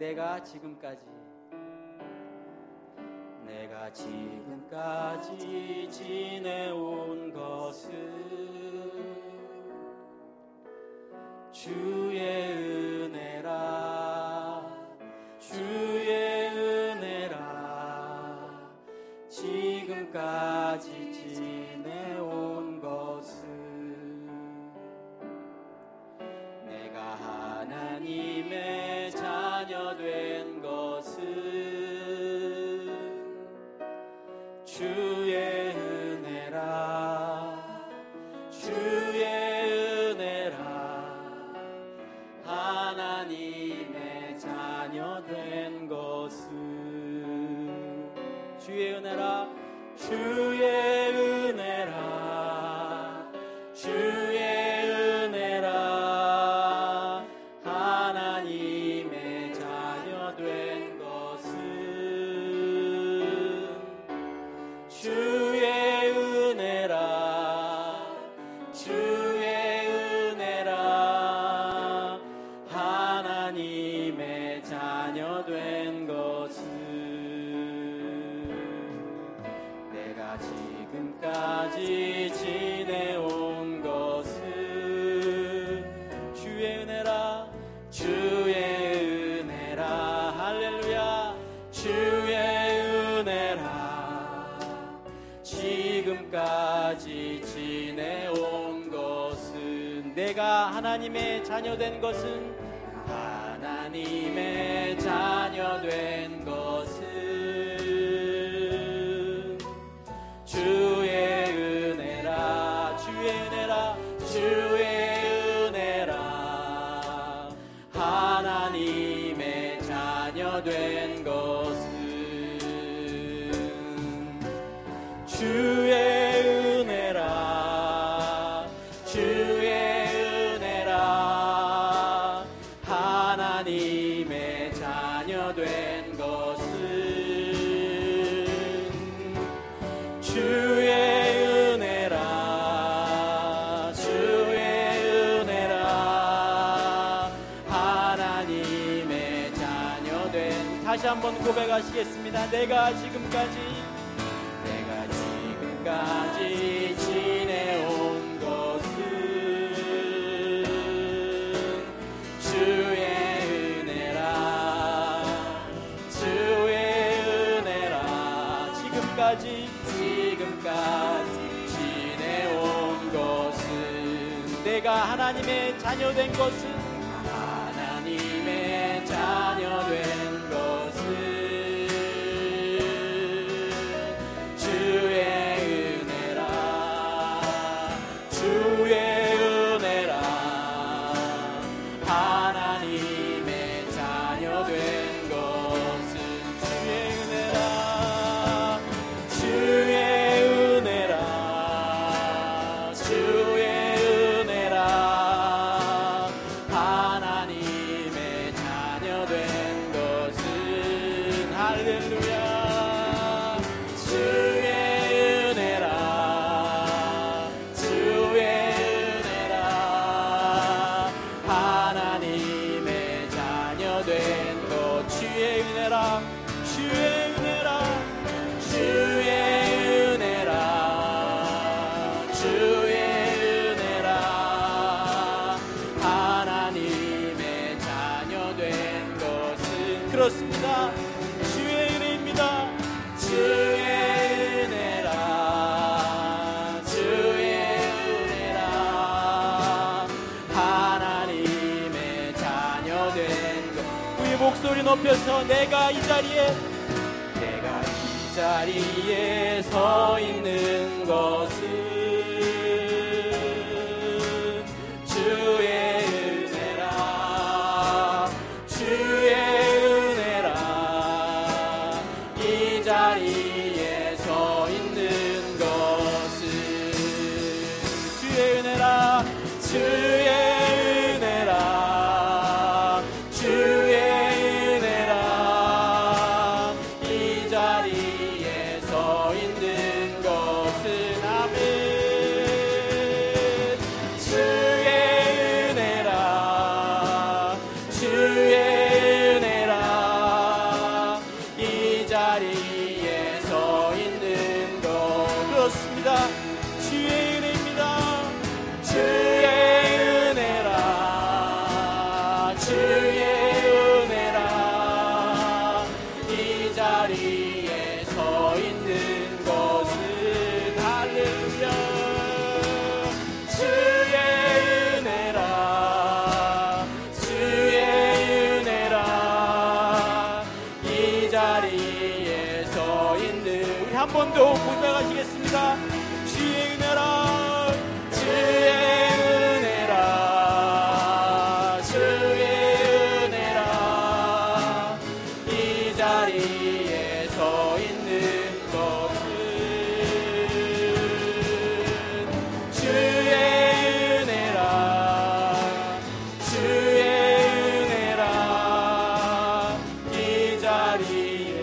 내가 지금까지 지내온 것은 주의 은혜라 지금까지 지내온 것은 내가 하나님의 자녀 된 것은 주의 은혜라 하나님의 자녀 된 것은 주의 은혜라 하나님의 자녀 된 것은 주의 은혜라 하나님의 자녀 된 것은 내가 지금까지 지내온 것은 주의 은혜라 할렐루야 지금까지 지내온 것은 내가 하나님의 자녀 된 것은 주의 은혜라 하나님의 자녀 된 것은 주의 은혜라 하나님의 자녀 된 것은 주의 은혜라 하나님의 자녀 된 다시 한번 고백하시겠습니다. 내가 지금까지 지내온 것은 주의 은혜라 지금까지 지내온 것은 내가 하나님의 자녀 된 것은 주의 은혜라 하나님의 자녀 된 것은 주의 은혜라 하나님의 자녀 된 것은 할렐루야 주의 은혜라 하나님의 자녀 된 것은 그렇습니다. 주의 은혜라 하나님의 자녀 된 것 우리 목소리 높여서 내가 이 자리에 서 있는 것은 주의 은혜라 이 자리에 서 있는 것은 주의 은혜라 이 자리에 서 있는 것은 아멘. 한 번 더 고백하시겠습니다. 주의 은혜라, 주의 은혜라, 주의 은혜라, 이 자리에 서 있는 것은 주의 은혜라, 주의 은혜라, 이 자리에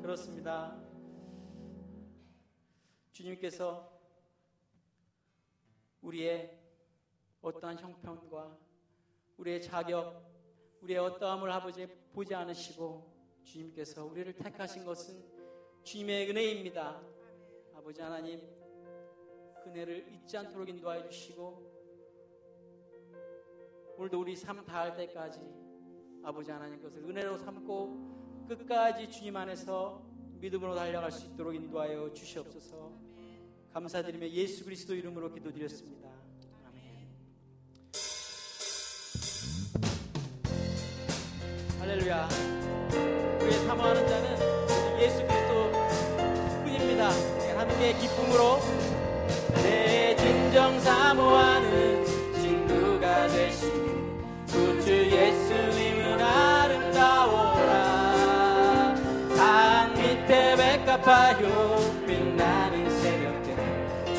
그렇습니다. 주님께서 우리의 어떠한 형편과 우리의 자격, 우리의 어떠함을 아버지 보지 않으시고 주님께서 우리를 택하신 것은 주님의 은혜입니다. 아버지 하나님, 그 은혜를 잊지 않도록 인도하여 주시고 오늘도 우리 삶 다할 때까지 아버지 하나님 것을 은혜로 삼고 끝까지 주님 안에서 믿음으로 달려갈 수 있도록 인도하여 주시옵소서. 감사드리며 예수 그리스도 이름으로 기도드렸습니다. 아멘. 할렐루야. 우리 사모하는 자는 예수 그리스도 뿐입니다. 함께 기쁨으로 내 진정 사모하는 친구가 되신 구주 예수님은 아름다워라. 빛나는 새벽에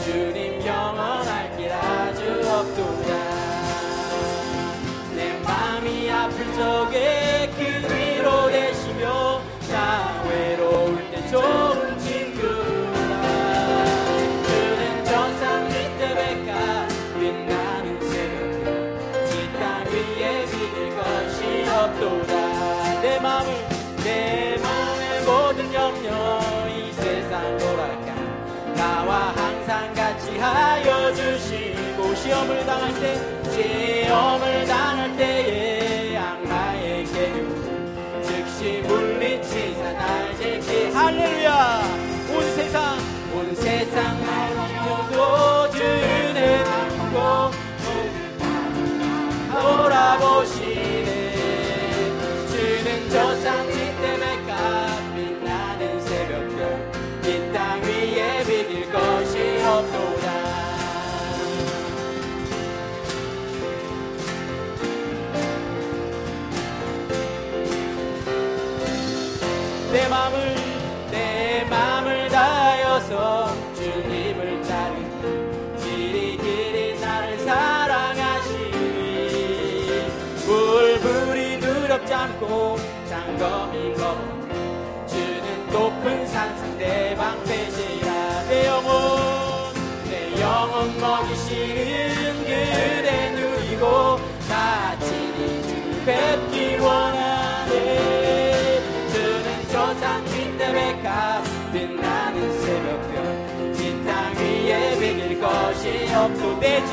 주님 영원할 길 아주 없도다. 내 마음이 아플 적에 그 위로 되시며 나 외로울 때 좋은 친구라. 그는 천상 밑에 백가 빛나는 새벽에 이 땅 위에 믿을 것이 없도다. 내 마음을 내 마음의 모든 염려 나와 항상 같이 하여 주시고 시험을 당할 때, 시험을 당할 때에 악마의 계획을 즉시 물리치사 날 지키. 할렐루야. 온 세상 날 비워도 주는 안고 돌아보시네. 주는 저 상 밑에 내 마음을 다하여서 주님을 따르니 길이 나를 사랑하시니 물불이 누렵지 않고 장검이 거북이 주는 높은 산상 내 방패시라. 내 영혼 먹이시는 그대 누리고 나치리 주 뵙기 원하네. 빛나는 새벽별 이 땅 위에 비길 것이 없고 내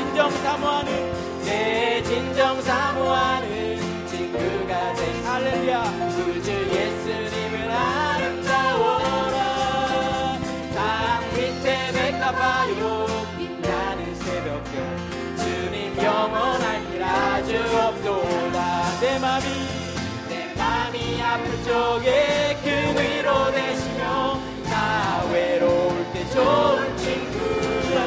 진정 사모하는 친구가 되신 할렐루야. 구주 예수님은 아름다워라. 땅 밑에 백합하여 빛나는 새벽별 주님 영원할 길 아주 없도다. 내 마음이 아픈 쪽에 그 위로 되시며 나 외로울 때 좋은 친구라.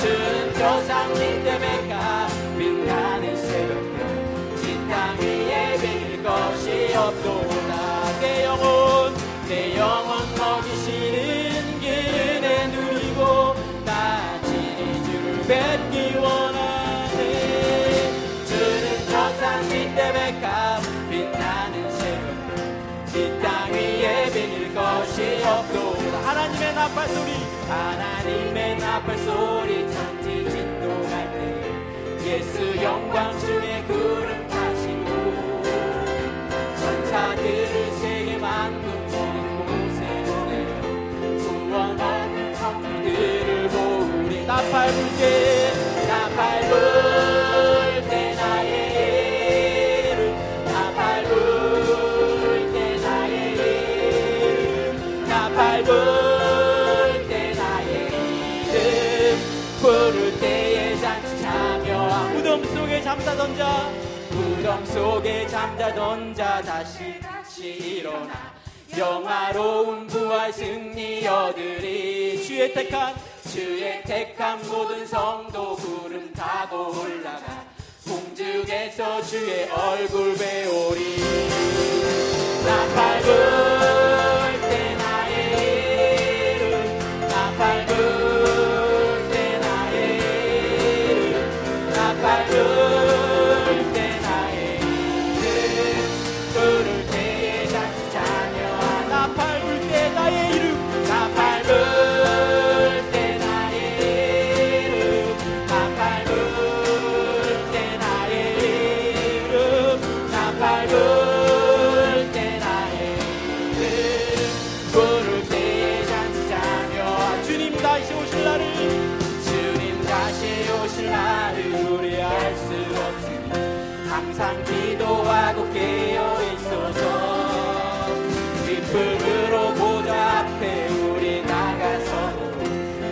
주는 저상 밑에 백가 빛나는 새벽별 이 땅 위에 빌 것이 없도다. 내 영혼 먹이시는 길에 누리고 나 지리 주를 뵙기 원하네. 주는 저상 밑에 백가 빛나는 새벽 이 땅 위에 빌 것이 없도다. 하나님의 나팔 소리 찾지 진동할 때 예수 영광 중에 구름 타시고 천사들을 세계 만국 곳곳에 보내요. 소원하는 천국들을 모으리. 나 밟을게 나 밟을 때 나의 이름, 나 밟을 때 나의 이름, 나 밟을 부를 때에 잔치 참여하. 무덤 속에 잠자던 자, 무덤 속에 잠자던 자 다시 일어나 영화로운 부활 승리 얻으리. 주의 택한 모든 성도 구름 타고 올라가 공중에서 주의 얼굴 배우리. 나 밟을 때 나의 이름, 나 밟을 부를 때 나의 이름, 부를 때에 다시 자녀와 나 밟을 때 나의 이름, 나 밟을 때 나의 이름, 나 밟을 때 나의 이름, 나 밟을 때 나의 이름, 부를 때에 다시 자녀와 주님 다시 오실 날을, 주님 다시 오실 날을 항상 기도하고 깨어있어서 기쁨으로 보좌 앞에 우리 나가서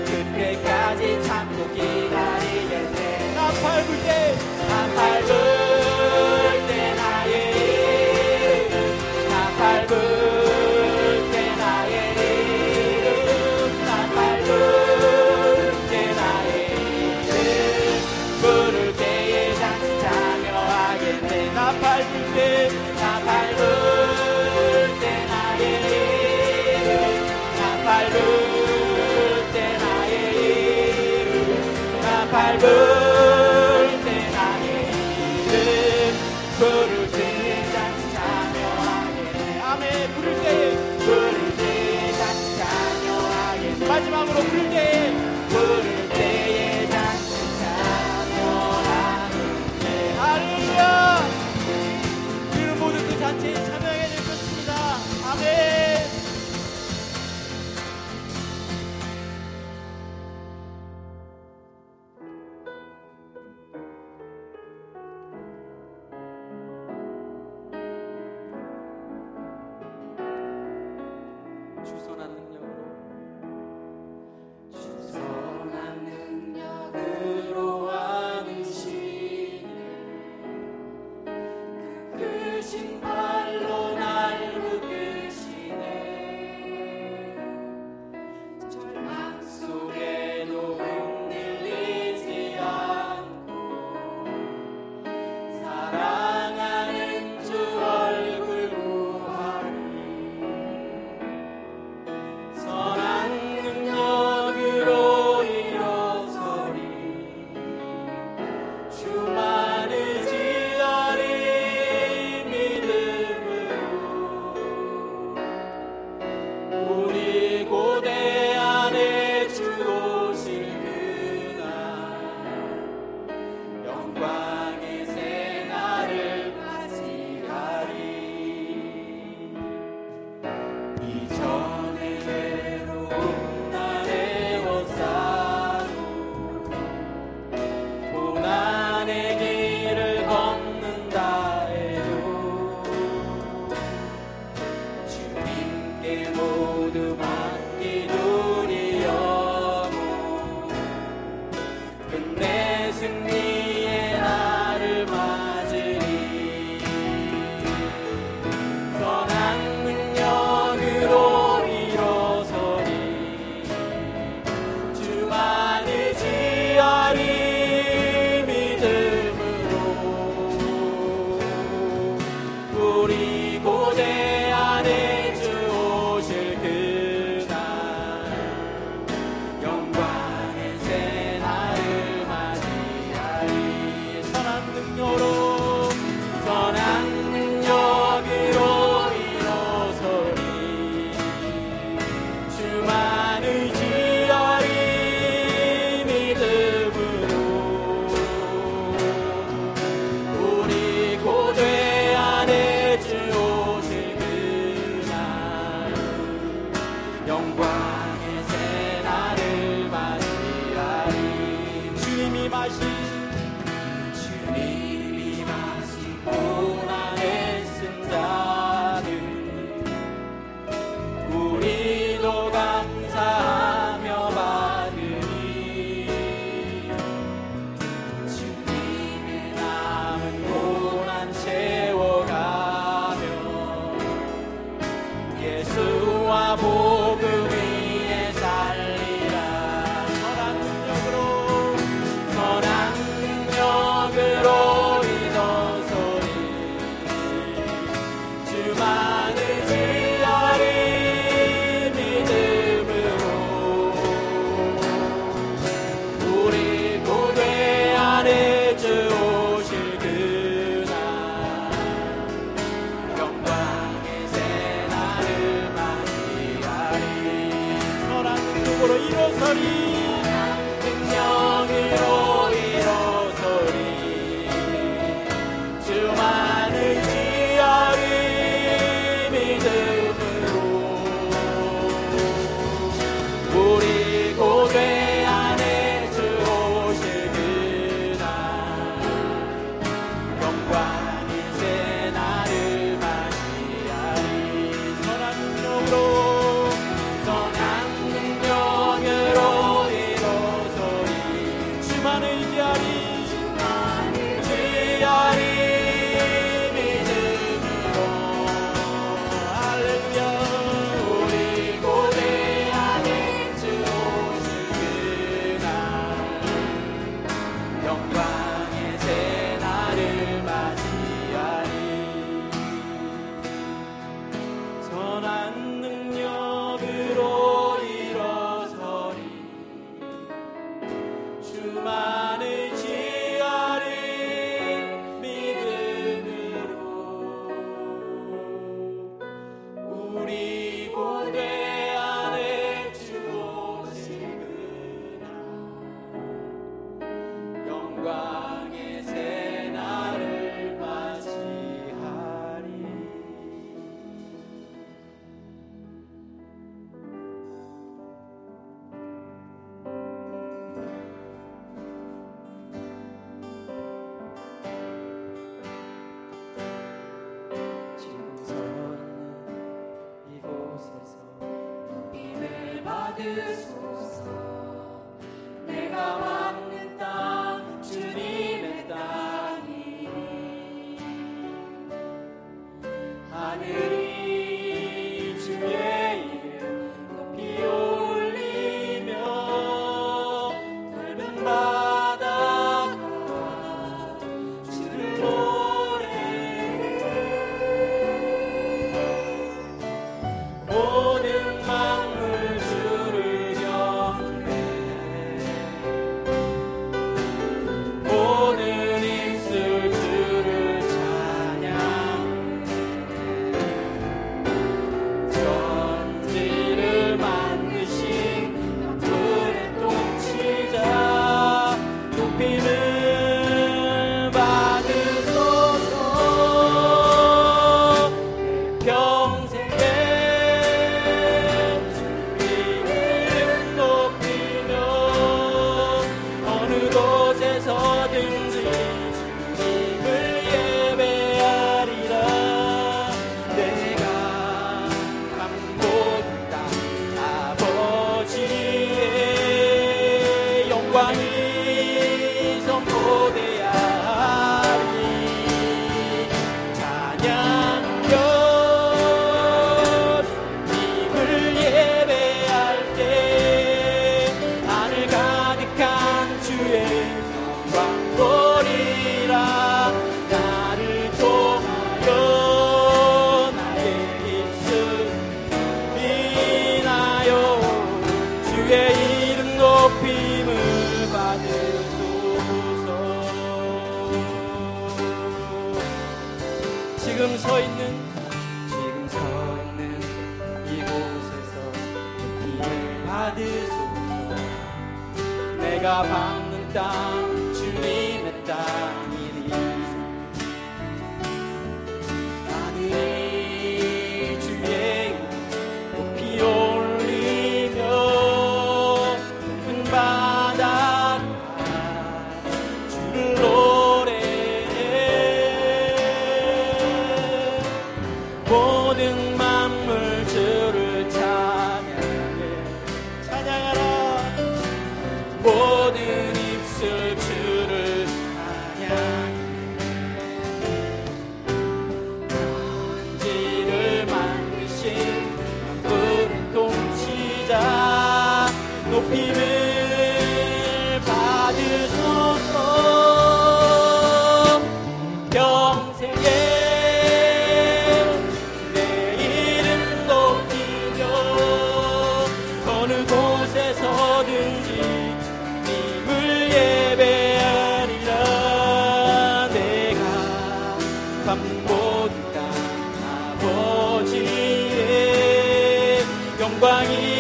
그때까지 참고 기다리겠네. 나 밟을 때, 나 밟을 때 나의 이름, 나 밟을 때 나의 이름, 나 밟을 때 나의 이름, 부를 때에 장치 나 밟을 때, 나 밟을 때 나의 이름, 나 밟을 때 나의 이름, 나 밟을 때 나의 이름, 부를 때 같이 자녀하겠네. 아멘. 부를 때 같이 자녀하겠네. 마지막으로 부를 때에 같이 자녀하겠네. 할렐루야. 같이 참여하게 될 것입니다. 아멘. 주선한 능력으로 아는 신의 그 크신 발로 날 묶으시네. 절망 속에도 흔들리지 않고 사랑하는 주 얼굴 구하리. 선한 능력으로 일어서리. 주만을 지하리. 우리 고대 안에 주 오실 그날 영광의 새날을 맞이하리. 이전의 외로운 날의 원사로 고난의 길을 걷는다 해도 주님께 모두 맡기는 이 영혼 끝내 승리의 날을 맞으리. 선한 능력으로 예수와 복음 위에 살리라. 선한 능력으로 이던 소리 주만을 지어리 믿음으로 우리 고대 안에 주 능력으로 이루소리 주만을 지어리 믿음으로 우리 고대 안에 주 오실 그날 영광이 새날을 맞이하리. 선한 능력으로 이루소리 주만을 지어리 믿음으로 할렐루야. 우리 고대 안에 주 오실 그날 영광의 새날을 맞이하리. 선한 능력으로 일어서리 주만을 지어리 믿음으로 우리 고대 안에 주 오실 그날 영광의 새날을 맞이하리. 지금 서 있는 이곳에서 높임을 받으소서. 내가 밟는 땅 주님의 땅이니 하늘이 주의 이름 높이 올리며 넓은 바다가 주를 노래해. 모든 만물 주를 경배 모든 입술 주를 찬양해. 천지를 만드신 그분의 통치자 높임을 받으소서. 평생에 주님을 높이며 어느 곳에서든지 주님을 예배하리라. 내가 간 곳 땅 아버지의 영광이 선포되야 하리. 찬양여 주님을 예배할 때 하늘 가득한 주의 영광보리라. 나를 통하여 나의 입술이 나여 주의 이름 높임을 받으소서. 지금 서 있는 이곳에서 높임을 받으소서. 내가 밟는 땅 주님의 땅이니 하늘이 주의 이름 높이 올리며 깊은 바다 주를 노래해. 모든 만물 주를 찬양해. 찬양하라. 모든 입술 높임을 받으소서. 평생에 내 이름 높이며 어느 곳에서든지 님을 예배하리라. 내가 감복한 아버지의 영광이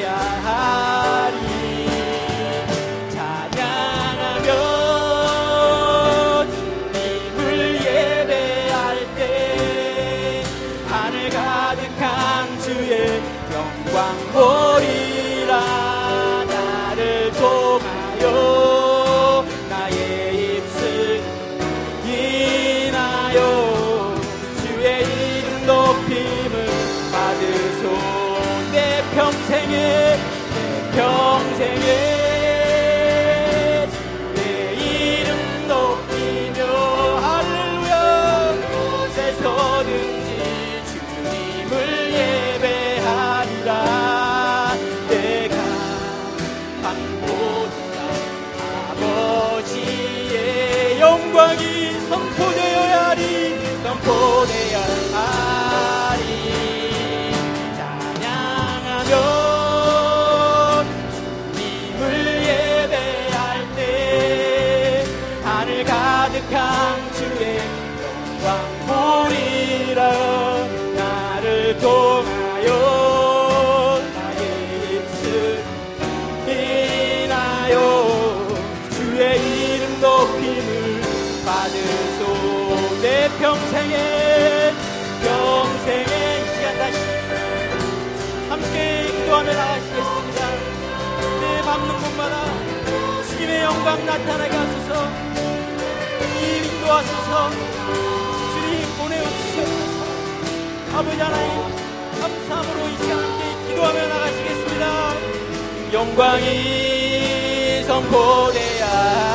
고대야 하리. 찬양하며 주님을 예배할 때 하늘 가득한 주의 영광 보리라. 나를 통하여 나의 입술 인하여 주의 이름 높임을 받으소. 내 평생에 내 이름 높이며 할렐루야. 곳에서든지 주님을 예배하리라. 내가 반복한 아버지의 영광이 선포되어야 하리. 선포되어야 하리. 가득한 주의 영광 보리라. 나를 통하여 나의 입술 인하여 주의 이름 높임을 받으소. 내 평생에 이 시간 다시 함께 기도하며 나가시겠습니다. 내 밟는 곳마다 주님의 영광 나타나게 하소서. 도와주셔서 주님 보내주시옵소서. 아버지 하나님 감사함으로 이 시간 함께 기도하며 나가시겠습니다. 영광이 선포되야